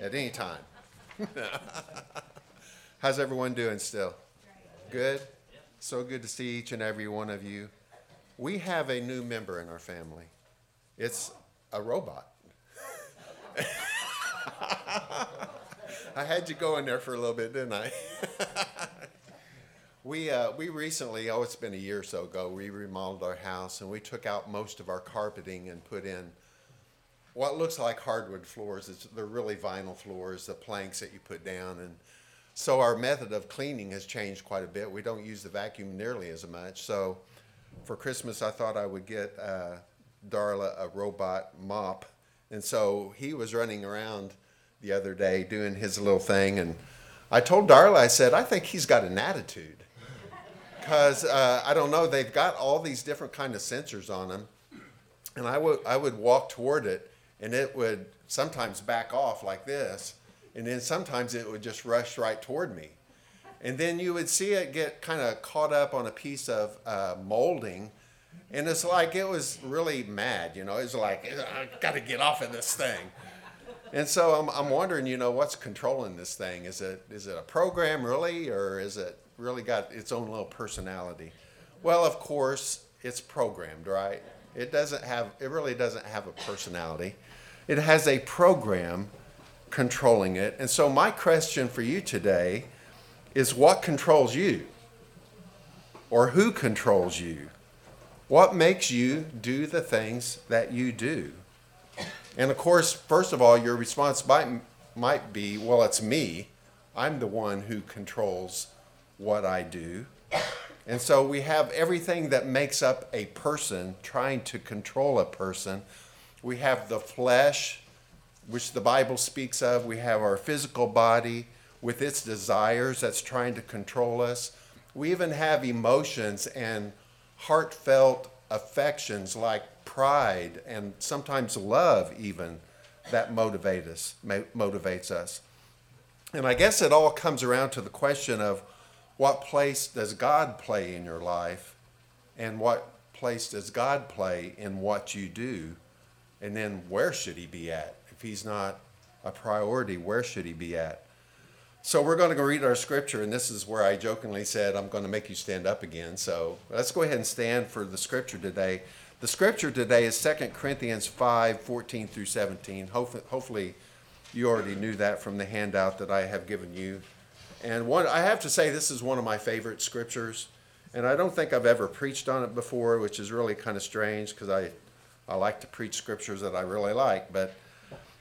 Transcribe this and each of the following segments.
at any time. How's everyone doing still? Good? So good to see each and every one of you. We have a new member in our family. It's a robot. I had you going there for a little bit, didn't I? We recently, it's been a year or so ago, we remodeled our house and we took out most of our carpeting and put in what looks like hardwood floors. They're really vinyl floors, the planks that you put down. And so our method of cleaning has changed quite a bit. We don't use the vacuum nearly as much. So for Christmas, I thought I would get Darla a robot mop. And so he was running around the other day doing his little thing. And I told Darla, I said, I think he's got an attitude. Because, I don't know, they've got all these different kind of sensors on them. And I would walk toward it, and it would sometimes back off like this. And then sometimes it would just rush right toward me. And then you would see it get kind of caught up on a piece of molding. And it's like it was really mad, you know. It's like, I got to get off of this thing. And so I'm wondering, you know, what's controlling this thing? Is it a program really, or is it really got its own little personality? Well, of course, it's programmed, right? It really doesn't have a personality. It has a program controlling it. And so my question for you today is, what controls you? Or who controls you? What makes you do the things that you do? And of course, first of all, your response might be, well, it's me. I'm the one who controls what I do. And so we have everything that makes up a person trying to control a person. We have the flesh, which the Bible speaks of. We have our physical body with its desires that's trying to control us. We even have emotions and heartfelt affections like pride and sometimes love even that motivates us. And I guess it all comes around to the question of, what place does God play in your life, and what place does God play in what you do? And then where should he be at? If he's not a priority, where should he be at? So we're going to go read our scripture, and this is where I jokingly said I'm going to make you stand up again. So let's go ahead and stand for the scripture today. The scripture today is 2 Corinthians 5:14 through 17. Hopefully you already knew that from the handout that I have given you. And I have to say, this is one of my favorite scriptures, and I don't think I've ever preached on it before, which is really kind of strange because I like to preach scriptures that I really like. But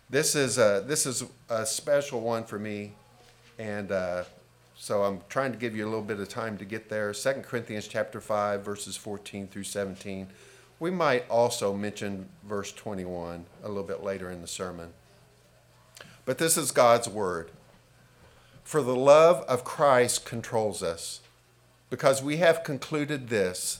this is a special one for me. And so I'm trying to give you a little bit of time to get there. 2 Corinthians chapter 5, verses 14 through 17. We might also mention verse 21 a little bit later in the sermon. But this is God's word. For the love of Christ controls us, because we have concluded this,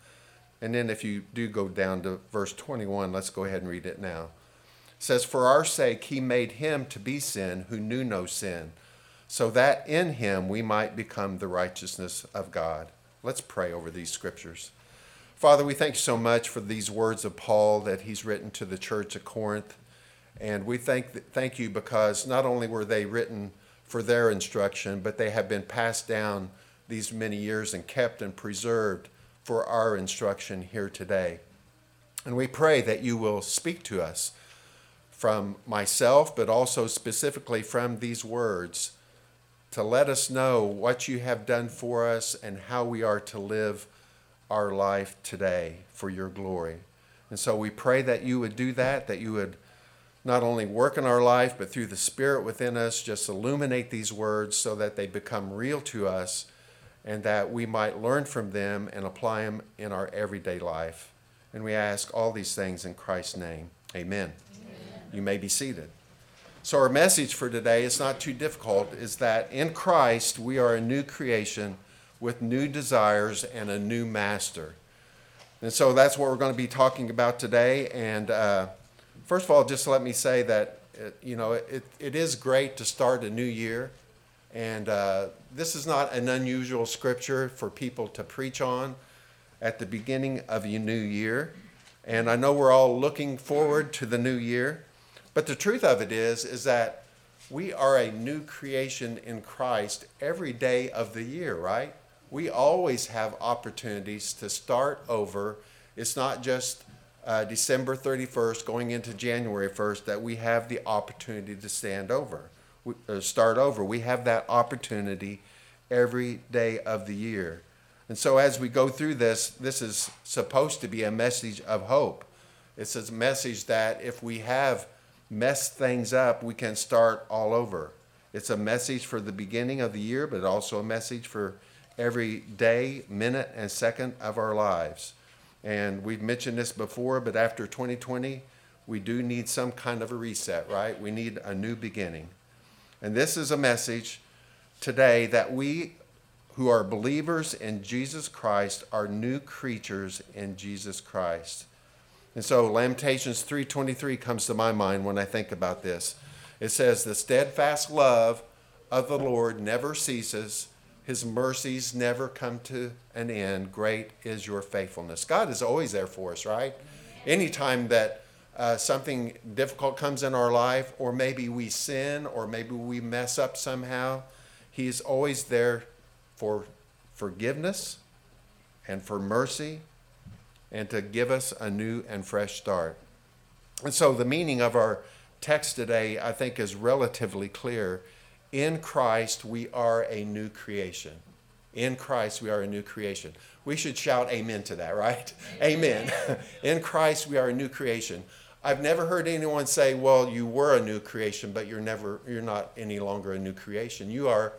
And then if you do go down to verse 21, let's go ahead and read it now. It says, for our sake he made him to be sin who knew no sin, so that in him we might become the righteousness of God. Let's pray over these scriptures. Father, we thank you so much for these words of Paul that he's written to the church at Corinth. And we thank you because not only were they written for their instruction, but they have been passed down these many years and kept and preserved for our instruction here today. And we pray that you will speak to us from myself, but also specifically from these words, to let us know what you have done for us and how we are to live our life today for your glory. And so we pray that you would do that you would not only work in our life, but through the Spirit within us, just illuminate these words so that they become real to us, and that we might learn from them and apply them in our everyday life. And we ask all these things in Christ's name. Amen. Amen. You may be seated. So our message for today is not too difficult, is that in Christ we are a new creation with new desires and a new master. And so that's what we're going to be talking about today. And first of all, just let me say that, it is great to start a new year. And this is not an unusual scripture for people to preach on at the beginning of a new year. And I know we're all looking forward to the new year. But the truth of it is that we are a new creation in Christ every day of the year, right? We always have opportunities to start over. It's not just December 31st going into January 1st that we have the opportunity to start over. We have that opportunity every day of the year. And so as we go through this is supposed to be a message of hope. It's a message that if we have messed things up, we can start all over. It's a message for the beginning of the year, but also a message for every day, minute, and second of our lives. And we've mentioned this before, but after 2020, we do need some kind of a reset, right? We need a new beginning. And this is a message today that we who are believers in Jesus Christ are new creatures in Jesus Christ. And so Lamentations 3:23 comes to my mind when I think about this. It says, "The steadfast love of the Lord never ceases. His mercies never come to an end. Great is your faithfulness." God is always there for us, right? Anytime that something difficult comes in our life, or maybe we sin, or maybe we mess up somehow, he is always there for forgiveness and for mercy and to give us a new and fresh start. And so the meaning of our text today, I think, is relatively clear. In Christ, we are a new creation. In Christ, we are a new creation. We should shout amen to that, right? Amen. In Christ, we are a new creation. I've never heard anyone say, well, you were a new creation, but you're not any longer a new creation. You are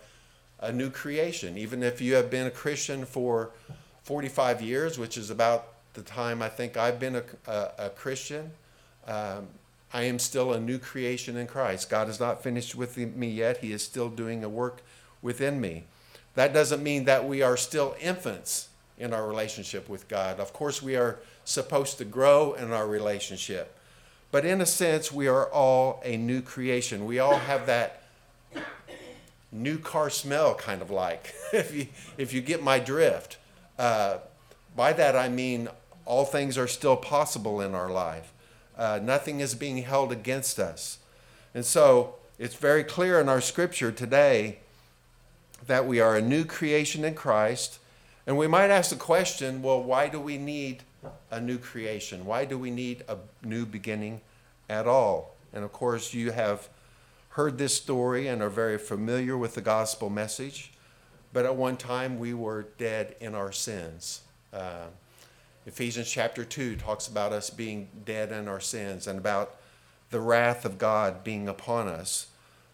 a new creation. Even if you have been a Christian for 45 years, which is about the time I think I've been a Christian, I am still a new creation in Christ. God is not finished with me yet. He is still doing a work within me. That doesn't mean that we are still infants in our relationship with God. Of course, we are supposed to grow in our relationship. But in a sense, we are all a new creation. We all have that new car smell, kind of like, if you get my drift. By that, I mean all things are still possible in our life. Nothing is being held against us. And so it's very clear in our scripture today that we are a new creation in Christ. And we might ask the question, well, why do we need a new creation? Why do we need a new beginning at all? And of course, you have heard this story and are very familiar with the gospel message. But at one time, we were dead in our sins. Ephesians chapter 2 talks about us being dead in our sins and about the wrath of God being upon us.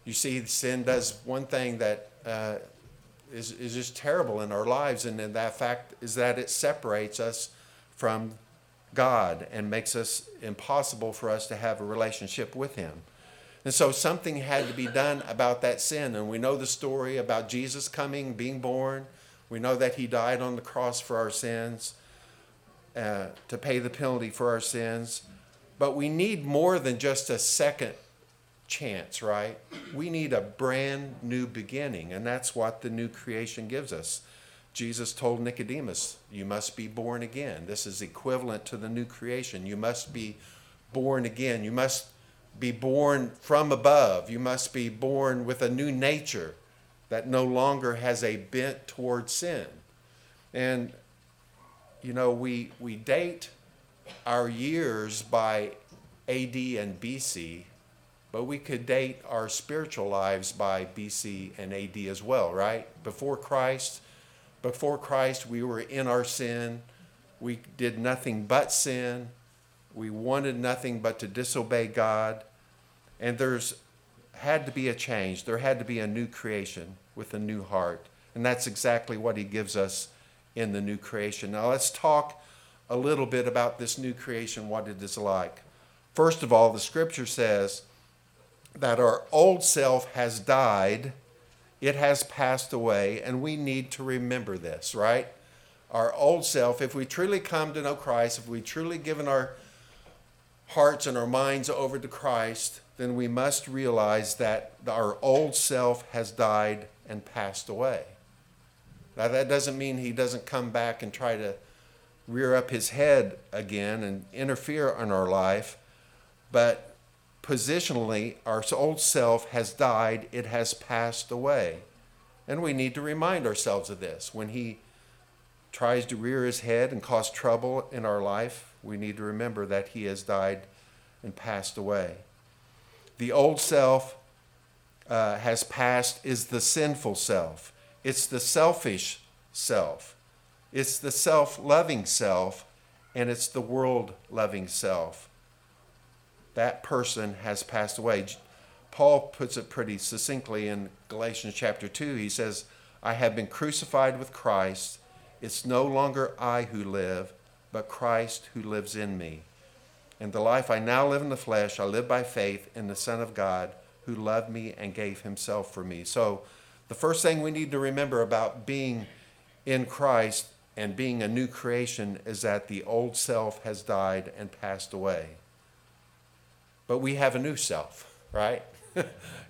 You see, sin does one thing that is just terrible in our lives, and that fact is that it separates us from God and makes us impossible for us to have a relationship with him. And so something had to be done about that sin, and we know the story about Jesus coming, being born. We know that he died on the cross for our sins, to pay the penalty for our sins. But we need more than just a second chance, right? We need a brand new beginning, and that's what the new creation gives us. Jesus told Nicodemus, you must be born again. This is equivalent to the new creation. You must be born again. You must be born from above. You must be born with a new nature that no longer has a bent toward sin. And, we date our years by AD and BC, but we could date our spiritual lives by BC and AD as well, right? Before Christ, we were in our sin. We did nothing but sin. We wanted nothing but to disobey God. And there's had to be a change. There had to be a new creation with a new heart. And that's exactly what he gives us in the new creation. Now let's talk a little bit about this new creation, what it is like. First of all, the scripture says that our old self has died, it has passed away, and we need to remember this, right? Our old self, if we truly come to know Christ, if we truly given our hearts and our minds over to Christ, then we must realize that our old self has died and passed away. Now, that doesn't mean he doesn't come back and try to rear up his head again and interfere in our life, but positionally, our old self has died, it has passed away. And we need to remind ourselves of this. When he tries to rear his head and cause trouble in our life, we need to remember that he has died and passed away. The old self has passed is the sinful self. It's the selfish self. It's the self-loving self, and it's the world-loving self. That person has passed away. Paul puts it pretty succinctly in Galatians chapter 2. He says, I have been crucified with Christ. It's no longer I who live, but Christ who lives in me. And the life I now live in the flesh, I live by faith in the Son of God who loved me and gave himself for me. So the first thing we need to remember about being in Christ and being a new creation is that the old self has died and passed away. But we have a new self, right?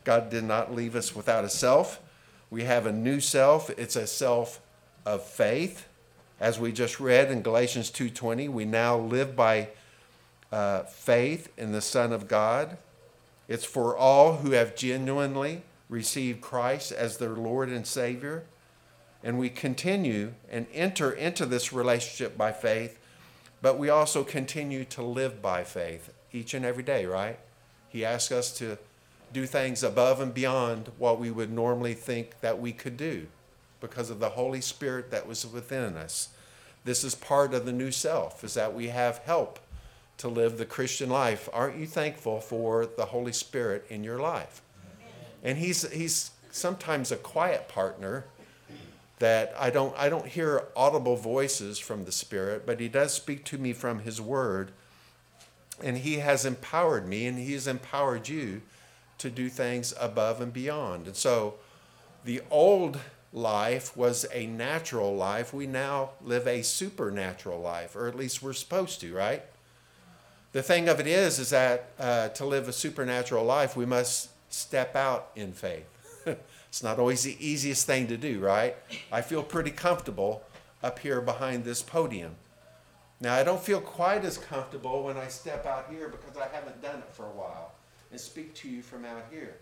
God did not leave us without a self. We have a new self. It's a self of faith. As we just read in Galatians 2:20, we now live by faith in the Son of God. It's for all who have genuinely received Christ as their Lord and Savior. And we continue and enter into this relationship by faith, but we also continue to live by faith each and every day, right? He asks us to do things above and beyond what we would normally think that we could do because of the Holy Spirit that was within us. This is part of the new self, is that we have help to live the Christian life. Aren't you thankful for the Holy Spirit in your life? Amen. And he's sometimes a quiet partner, that I don't hear audible voices from the Spirit, but he does speak to me from his word, and he has empowered me, and he has empowered you to do things above and beyond. And so the old life was a natural life. We now live a supernatural life, or at least we're supposed to, right? The thing of it is that to live a supernatural life, we must step out in faith. It's not always the easiest thing to do, right? I feel pretty comfortable up here behind this podium. Now, I don't feel quite as comfortable when I step out here because I haven't done it for a while and speak to you from out here.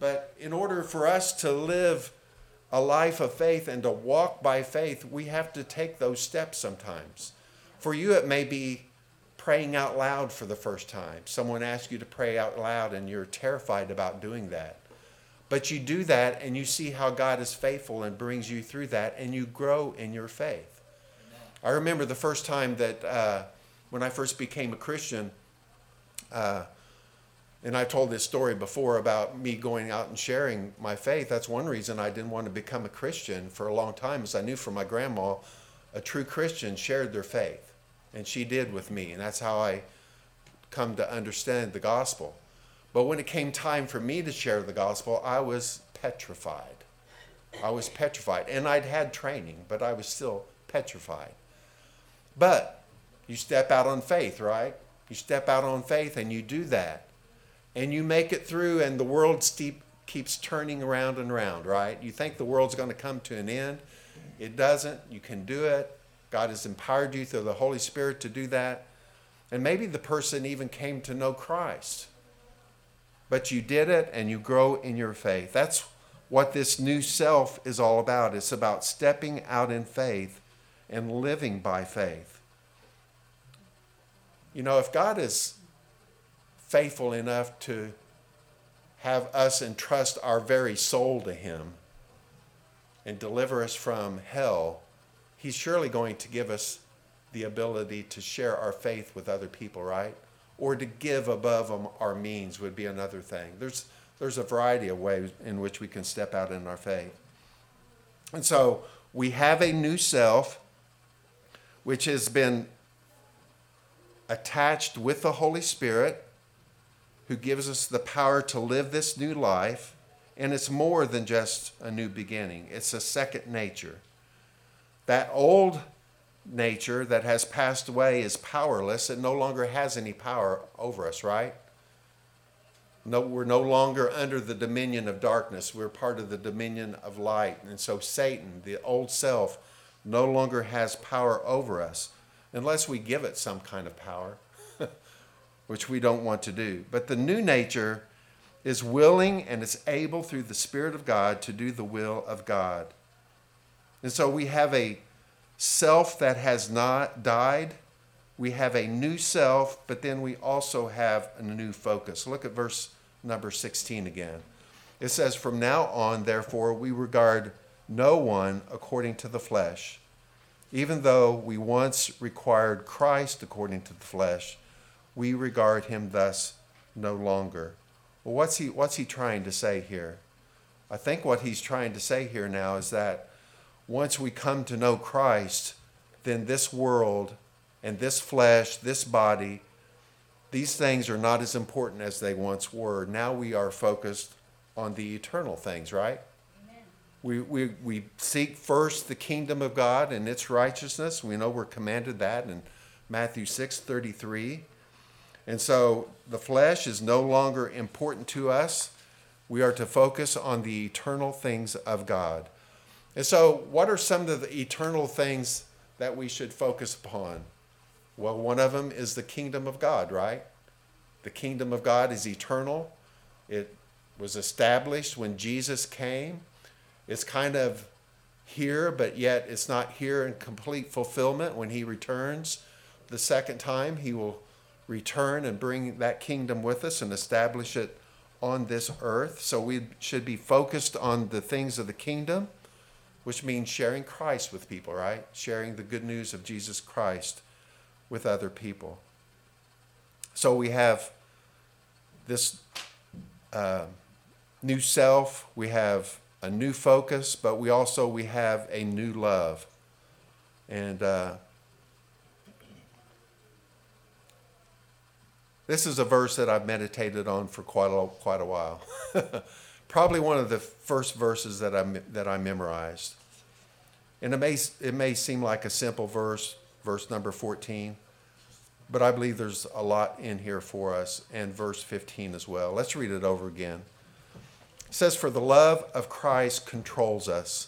But in order for us to live a life of faith and to walk by faith, we have to take those steps sometimes. For you, it may be praying out loud for the first time. Someone asks you to pray out loud and you're terrified about doing that. But you do that and you see how God is faithful and brings you through that, and you grow in your faith. I remember the first time that when I first became a Christian, and I've told this story before about me going out and sharing my faith. That's one reason I didn't want to become a Christian for a long time, is I knew from my grandma, a true Christian shared their faith, and she did with me. And that's how I come to understand the gospel. But when it came time for me to share the gospel, I was petrified. And I'd had training, but I was still petrified. But you step out on faith, right? You step out on faith and you do that. And you make it through, and the world keeps turning around and around, right? You think the world's going to come to an end. It doesn't. You can do it. God has empowered you through the Holy Spirit to do that. And maybe the person even came to know Christ. But you did it, and you grow in your faith. That's what this new self is all about. It's about stepping out in faith and living by faith. You know, if God is faithful enough to have us entrust our very soul to him and deliver us from hell, he's surely going to give us the ability to share our faith with other people, right? Or to give above our means would be another thing. There's a variety of ways in which we can step out in our faith. And so we have a new self, which has been attached with the Holy Spirit. who gives us the power to live this new life. And it's more than just a new beginning. It's a second nature. That old nature that has passed away is powerless. It no longer has any power over us, right? No, we're no longer under the dominion of darkness. We're part of the dominion of light. And so Satan, the old self, no longer has power over us unless we give it some kind of power, which we don't want to do. But the new nature is willing and is able through the Spirit of God to do the will of God. And so we have a self that has not died. We have a new self, but then we also have a new focus. Look at verse number 16 again. It says, "From now on, therefore, we regard no one according to the flesh. Even though we once required Christ according to the flesh, we regard him thus no longer." Well, what's he trying to say here? I think what he's trying to say here now is that once we come to know Christ, then this world and this flesh, this body, these things are not as important as they once were. Now we are focused on the eternal things, right? Amen. We seek first the kingdom of God and its righteousness. We know we're commanded that in Matthew 6:33. And so the flesh is no longer important to us. We are to focus on the eternal things of God. And so what are some of the eternal things that we should focus upon? Well, one of them is the kingdom of God, right? The kingdom of God is eternal. It was established when Jesus came. It's kind of here, but yet it's not here in complete fulfillment. When he returns the second time, he will return and bring that kingdom with us and establish it on this earth. So we should be focused on the things of the kingdom, which means sharing Christ with people, right? Sharing the good news of Jesus Christ with other people. So we have this new self, we have a new focus, but we also have a new love. And this is a verse that I've meditated on for quite a while. Probably one of the first verses that I memorized. And it may seem like a simple verse, verse number 14, but I believe there's a lot in here for us, and verse 15 as well. Let's read it over again. It says, "For the love of Christ controls us,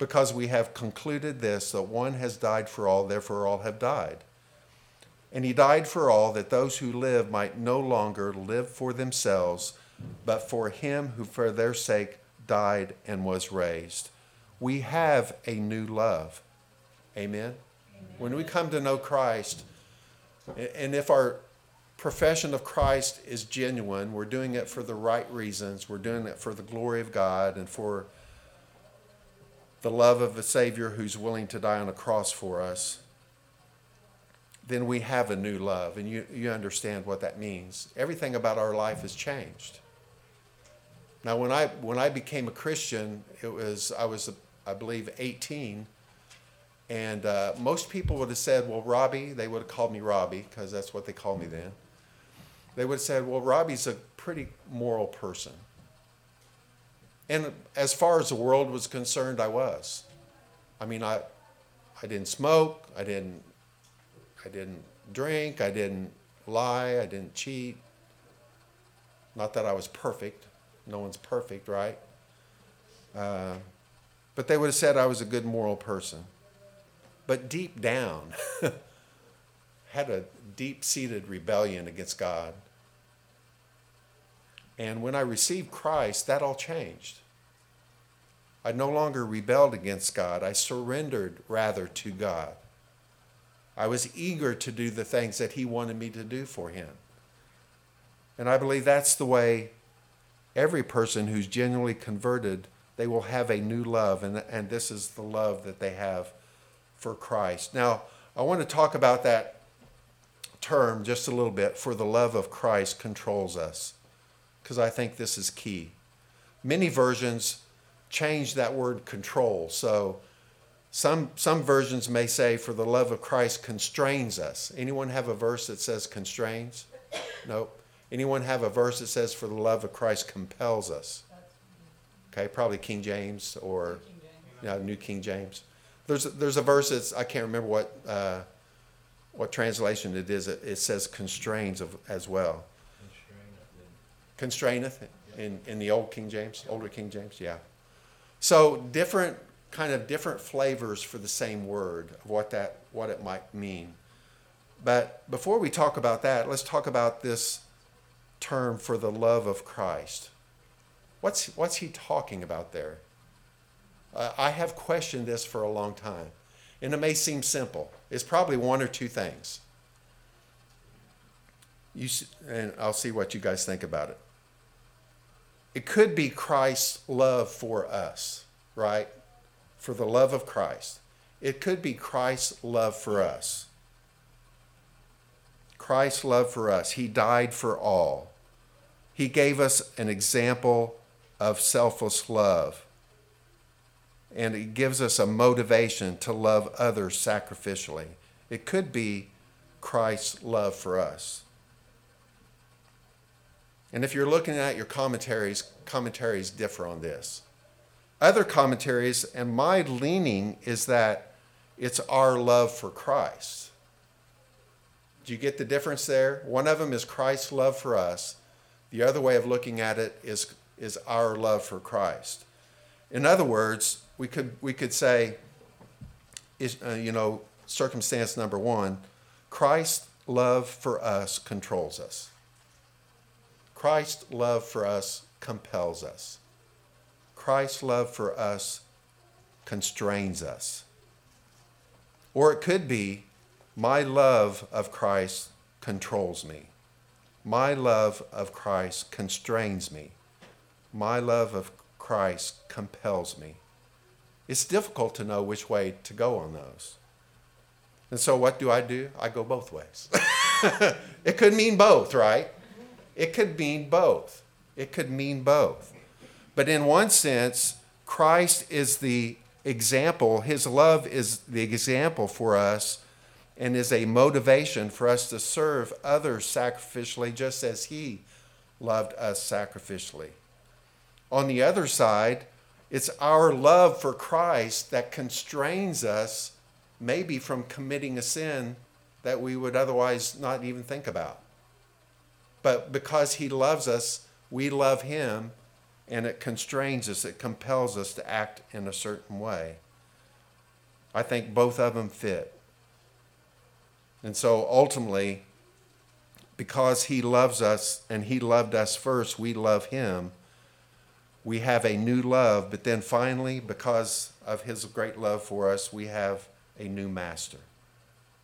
because we have concluded this, that one has died for all, therefore all have died. And he died for all, that those who live might no longer live for themselves, but for him who for their sake died and was raised." We have a new love. Amen? Amen. When we come to know Christ, and if our profession of Christ is genuine, we're doing it for the right reasons, we're doing it for the glory of God and for the love of a Savior who's willing to die on a cross for us, then we have a new love. And you understand what that means. Everything about our life has changed. Now, when I became a Christian, I was, I believe, 18. And most people would have said, well, Robbie, they would have called me Robbie because that's what they called me then. They would have said, well, Robbie's a pretty moral person. And as far as the world was concerned, I was. I mean, I didn't smoke. I didn't drink, I didn't lie, I didn't cheat. Not that I was perfect. No one's perfect, right? But they would have said I was a good moral person. But deep down, had a deep-seated rebellion against God. And when I received Christ, that all changed. I no longer rebelled against God. I surrendered, rather, to God. I was eager to do the things that he wanted me to do for him. And I believe that's the way every person who's genuinely converted, they will have a new love. And this is the love that they have for Christ. Now, I want to talk about that term just a little bit, for the love of Christ controls us, because I think this is key. Many versions change that word control. So Some versions may say, for the love of Christ constrains us. Anyone have a verse that says constrains? Nope. Anyone have a verse that says, for the love of Christ compels us? Okay, probably King James or New King James. There's a verse that's, I can't remember what translation it is. It says constrains as well. Constraineth in the old King James, older King James, yeah. So different flavors for the same word of what it might mean. But before we talk about that, let's talk about this term for the love of Christ. What's he talking about there? I have questioned this for a long time, and it may seem simple. It's probably one or two things. And I'll see what you guys think about it. It could be Christ's love for us, right? For the love of Christ. It could be Christ's love for us. Christ's love for us. He died for all. He gave us an example of selfless love. And it gives us a motivation to love others sacrificially. It could be Christ's love for us. And if you're looking at your commentaries differ on this. Other commentaries, and my leaning is that it's our love for Christ. Do you get the difference there? One of them is Christ's love for us. The other way of looking at it is our love for Christ. In other words, we could say, circumstance number one, Christ's love for us controls us. Christ's love for us compels us. Christ's love for us constrains us. Or it could be, my love of Christ controls me. My love of Christ constrains me. My love of Christ compels me. It's difficult to know which way to go on those. And so what do? I go both ways. It could mean both, right? It could mean both. It could mean both. But in one sense, Christ is the example. His love is the example for us and is a motivation for us to serve others sacrificially just as he loved us sacrificially. On the other side, it's our love for Christ that constrains us maybe from committing a sin that we would otherwise not even think about. But because he loves us, we love him, and it constrains us, it compels us to act in a certain way. I think both of them fit. And so ultimately, because he loves us and he loved us first, we love him. We have a new love, but then finally, because of his great love for us, we have a new master.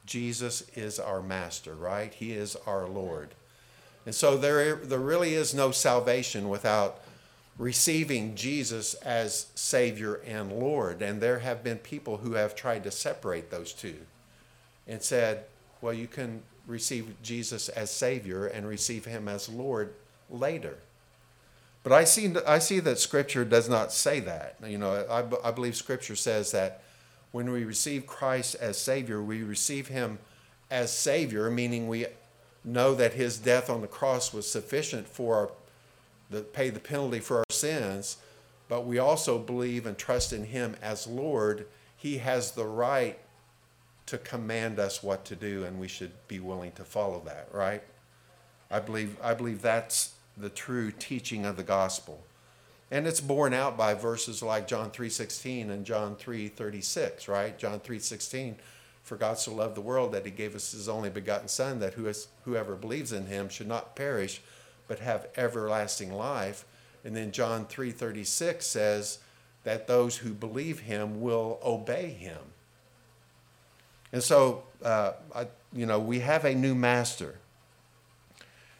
Jesus is our master, right? He is our Lord. And so there really is no salvation without receiving Jesus as Savior and Lord. And there have been people who have tried to separate those two and said, well, you can receive Jesus as Savior and receive him as Lord later. But I see that Scripture does not say that. I believe Scripture says that when we receive Christ as Savior, we receive him as Savior, meaning we know that his death on the cross was sufficient to pay the penalty for our sins, but we also believe and trust in him as Lord. He has the right to command us what to do, and we should be willing to follow that, right? I believe that's the true teaching of the gospel. And it's borne out by verses like John 3:16 and John 3:36, right? John 3:16, for God so loved the world that he gave us his only begotten son, that whoever believes in him should not perish but have everlasting life. And then John 3:36 says that those who believe him will obey him. And so, we have a new master.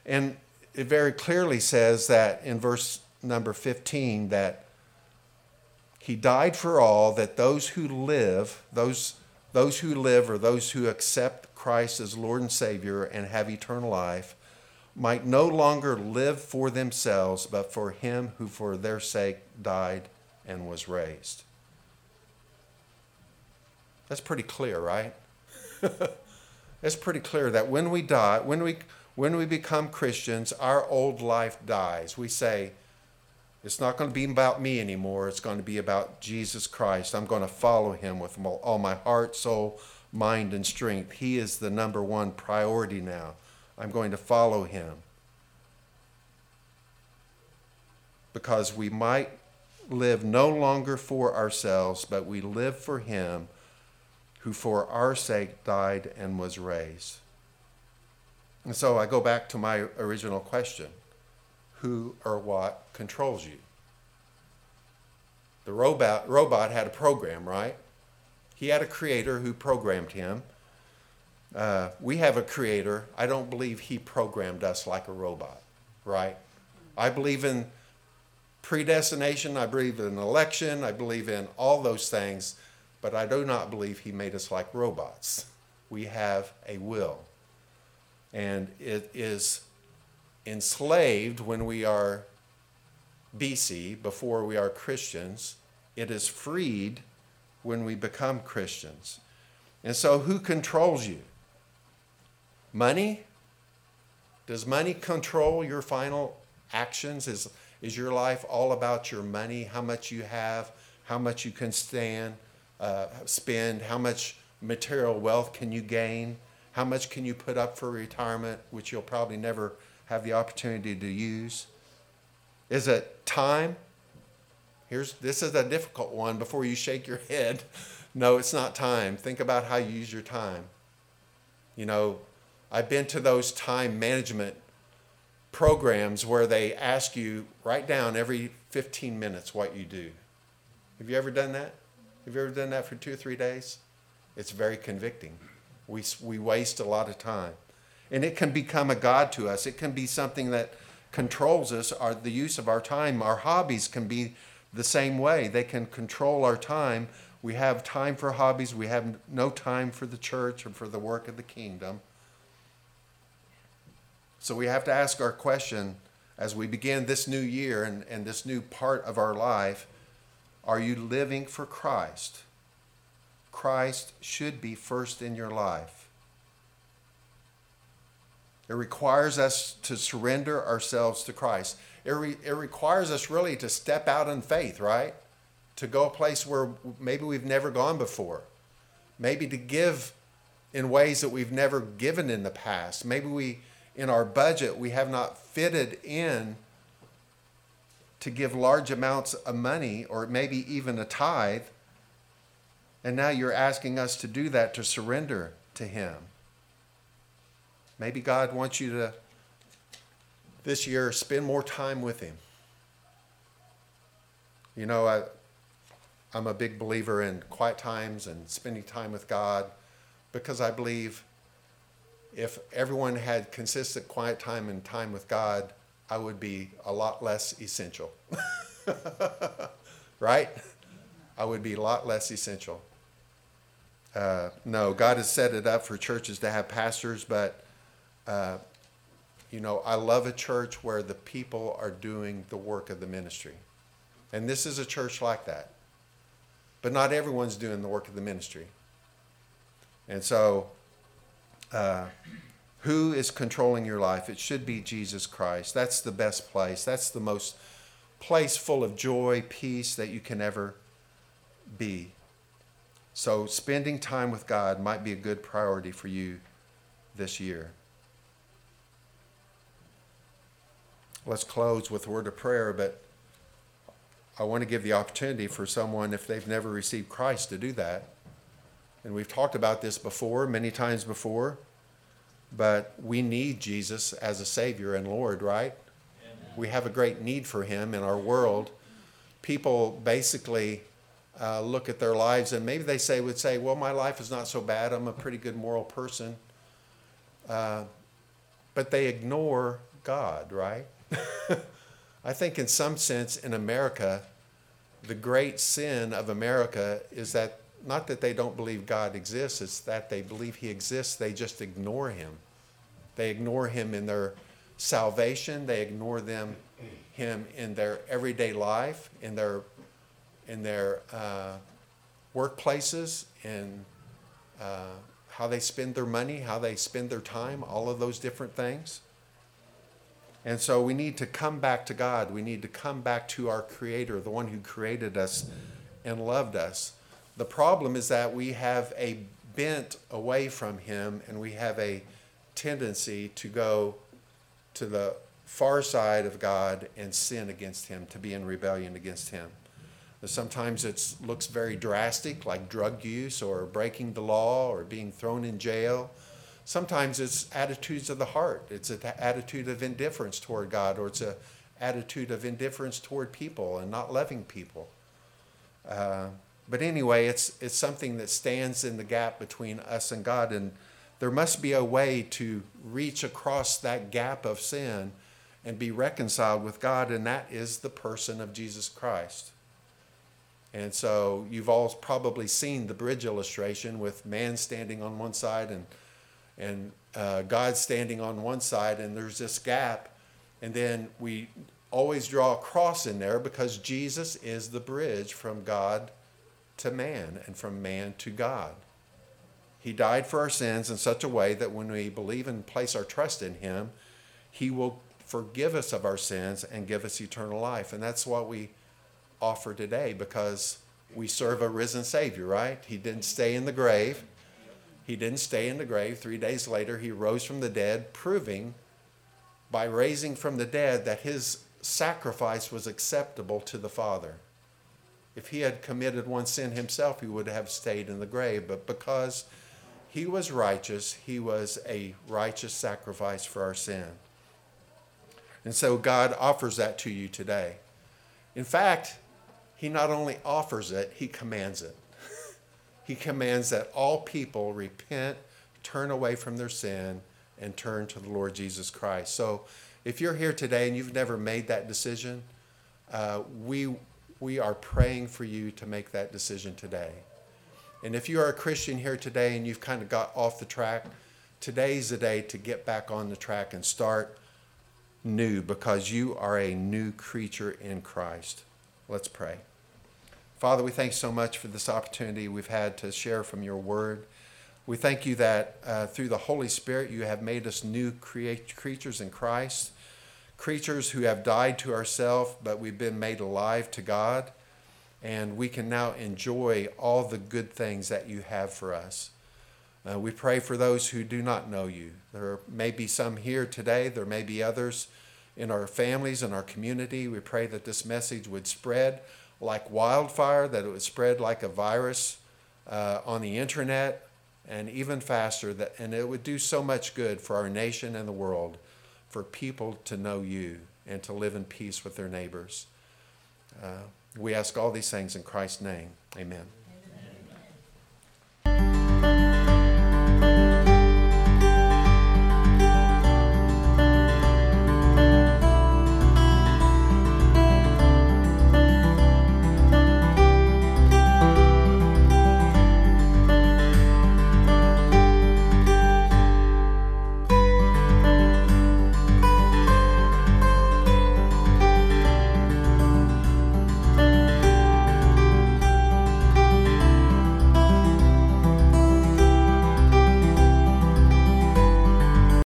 And it very clearly says that in verse number 15 that he died for all, that those who live or those who accept Christ as Lord and Savior and have eternal life might no longer live for themselves, but for him who for their sake died and was raised. That's pretty clear, right? That's pretty clear that when we die, when we When we become Christians, our old life dies. We say, it's not going to be about me anymore. It's going to be about Jesus Christ. I'm going to follow him with all my heart, soul, mind, and strength. He is the number one priority now. I'm going to follow him. Because we might live no longer for ourselves, but we live for him who for our sake died and was raised. And so I go back to my original question. Who or what controls you? The robot had a program, right? He had a creator who programmed him. We have a creator. I don't believe he programmed us like a robot, right? I believe in predestination. I believe in election. I believe in all those things, but I do not believe he made us like robots. We have a will, and it is enslaved when we are BC, before we are Christians. It is freed when we become Christians. And so who controls you? Money? Does money control your final actions? Is your life all about your money, how much you have, how much you can spend, how much material wealth can you gain, how much can you put up for retirement, which you'll probably never have the opportunity to use? Is it time? This is a difficult one before you shake your head. No, it's not time. Think about how you use your time. You know, I've been to those time management programs where they ask you write down every 15 minutes what you do. Have you ever done that? Have you ever done that for 2 or 3 days? It's very convicting. We waste a lot of time. And it can become a god to us. It can be something that controls us, or the use of our time. Our hobbies can be the same way. They can control our time. We have time for hobbies. We have no time for the church or for the work of the kingdom. So we have to ask our question as we begin this new year and this new part of our life. Are you living for Christ? Christ should be first in your life. It requires us to surrender ourselves to Christ. It requires us really to step out in faith, right? To go a place where maybe we've never gone before. Maybe to give in ways that we've never given in the past. Maybe in our budget, we have not fitted in to give large amounts of money, or maybe even a tithe. And now you're asking us to do that, to surrender to him. Maybe God wants you to, this year, spend more time with him. You know, I'm a big believer in quiet times and spending time with God, because I believe if everyone had consistent quiet time and time with God, I would be a lot less essential. Right? I would be a lot less essential. No, God has set it up for churches to have pastors, but you know, I love a church where the people are doing the work of the ministry. And this is a church like that. But not everyone's doing the work of the ministry. And so, who is controlling your life? It should be Jesus Christ. That's the best place. That's the most place full of joy, peace that you can ever be. So spending time with God might be a good priority for you this year. Let's close with a word of prayer, but I want to give the opportunity for someone, if they've never received Christ, to do that. And we've talked about this before, many times before, but we need Jesus as a Savior and Lord, right? Amen. We have a great need for him in our world. People basically look at their lives, and maybe would say, well, my life is not so bad. I'm a pretty good moral person. But they ignore God, right? I think in some sense in America, the great sin of America is that, not that they don't believe God exists, it's that they believe he exists, they just ignore him. They ignore him in their salvation, they ignore him in their everyday life, in their workplaces, in how they spend their money, how they spend their time, all of those different things. And so we need to come back to God. We need to come back to our Creator, the one who created us and loved us. The problem is that we have a bent away from Him, and we have a tendency to go to the far side of God and sin against Him, to be in rebellion against Him. Sometimes it looks very drastic, like drug use or breaking the law or being thrown in jail. Sometimes it's attitudes of the heart. It's an attitude of indifference toward God, or it's an attitude of indifference toward people and not loving people. But anyway, it's something that stands in the gap between us and God, and there must be a way to reach across that gap of sin and be reconciled with God, and that is the person of Jesus Christ. And so you've all probably seen the bridge illustration with man standing on one side and God standing on one side, and there's this gap. And then we always draw a cross in there because Jesus is the bridge from God to man and from man to God. He died for our sins in such a way that when we believe and place our trust in Him, He will forgive us of our sins and give us eternal life. And that's what we offer today, because we serve a risen Savior, right? He didn't stay in the grave. 3 days later, He rose from the dead, proving by raising from the dead that His sacrifice was acceptable to the Father. If He had committed one sin Himself, He would have stayed in the grave. But because He was righteous, He was a righteous sacrifice for our sin. And so God offers that to you today. In fact, He not only offers it, He commands it. He commands that all people repent, turn away from their sin, and turn to the Lord Jesus Christ. So if you're here today and you've never made that decision, we are praying for you to make that decision today. And if you are a Christian here today and you've kind of got off the track, today's the day to get back on the track and start new, because you are a new creature in Christ. Let's pray. Father, we thank you so much for this opportunity we've had to share from your word. We thank you that through the Holy Spirit, you have made us new creatures in Christ, creatures who have died to ourselves, but we've been made alive to God, and we can now enjoy all the good things that you have for us. We pray for those who do not know you. There may be some here today. There may be others in our families, in our community. We pray that this message would spread like wildfire, that it would spread like a virus on the internet, and even faster, and it would do so much good for our nation and the world, for people to know you and to live in peace with their neighbors. We ask all these things in Christ's name. Amen.